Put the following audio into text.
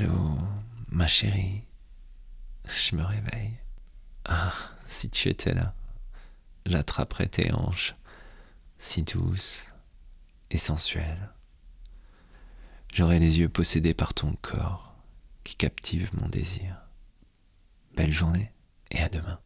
Allô, ma chérie. Je me réveille. Ah, si tu étais là, j'attraperais tes hanches, si douces et sensuelles. J'aurais les yeux possédés par ton corps qui captive mon désir. Belle journée et à demain.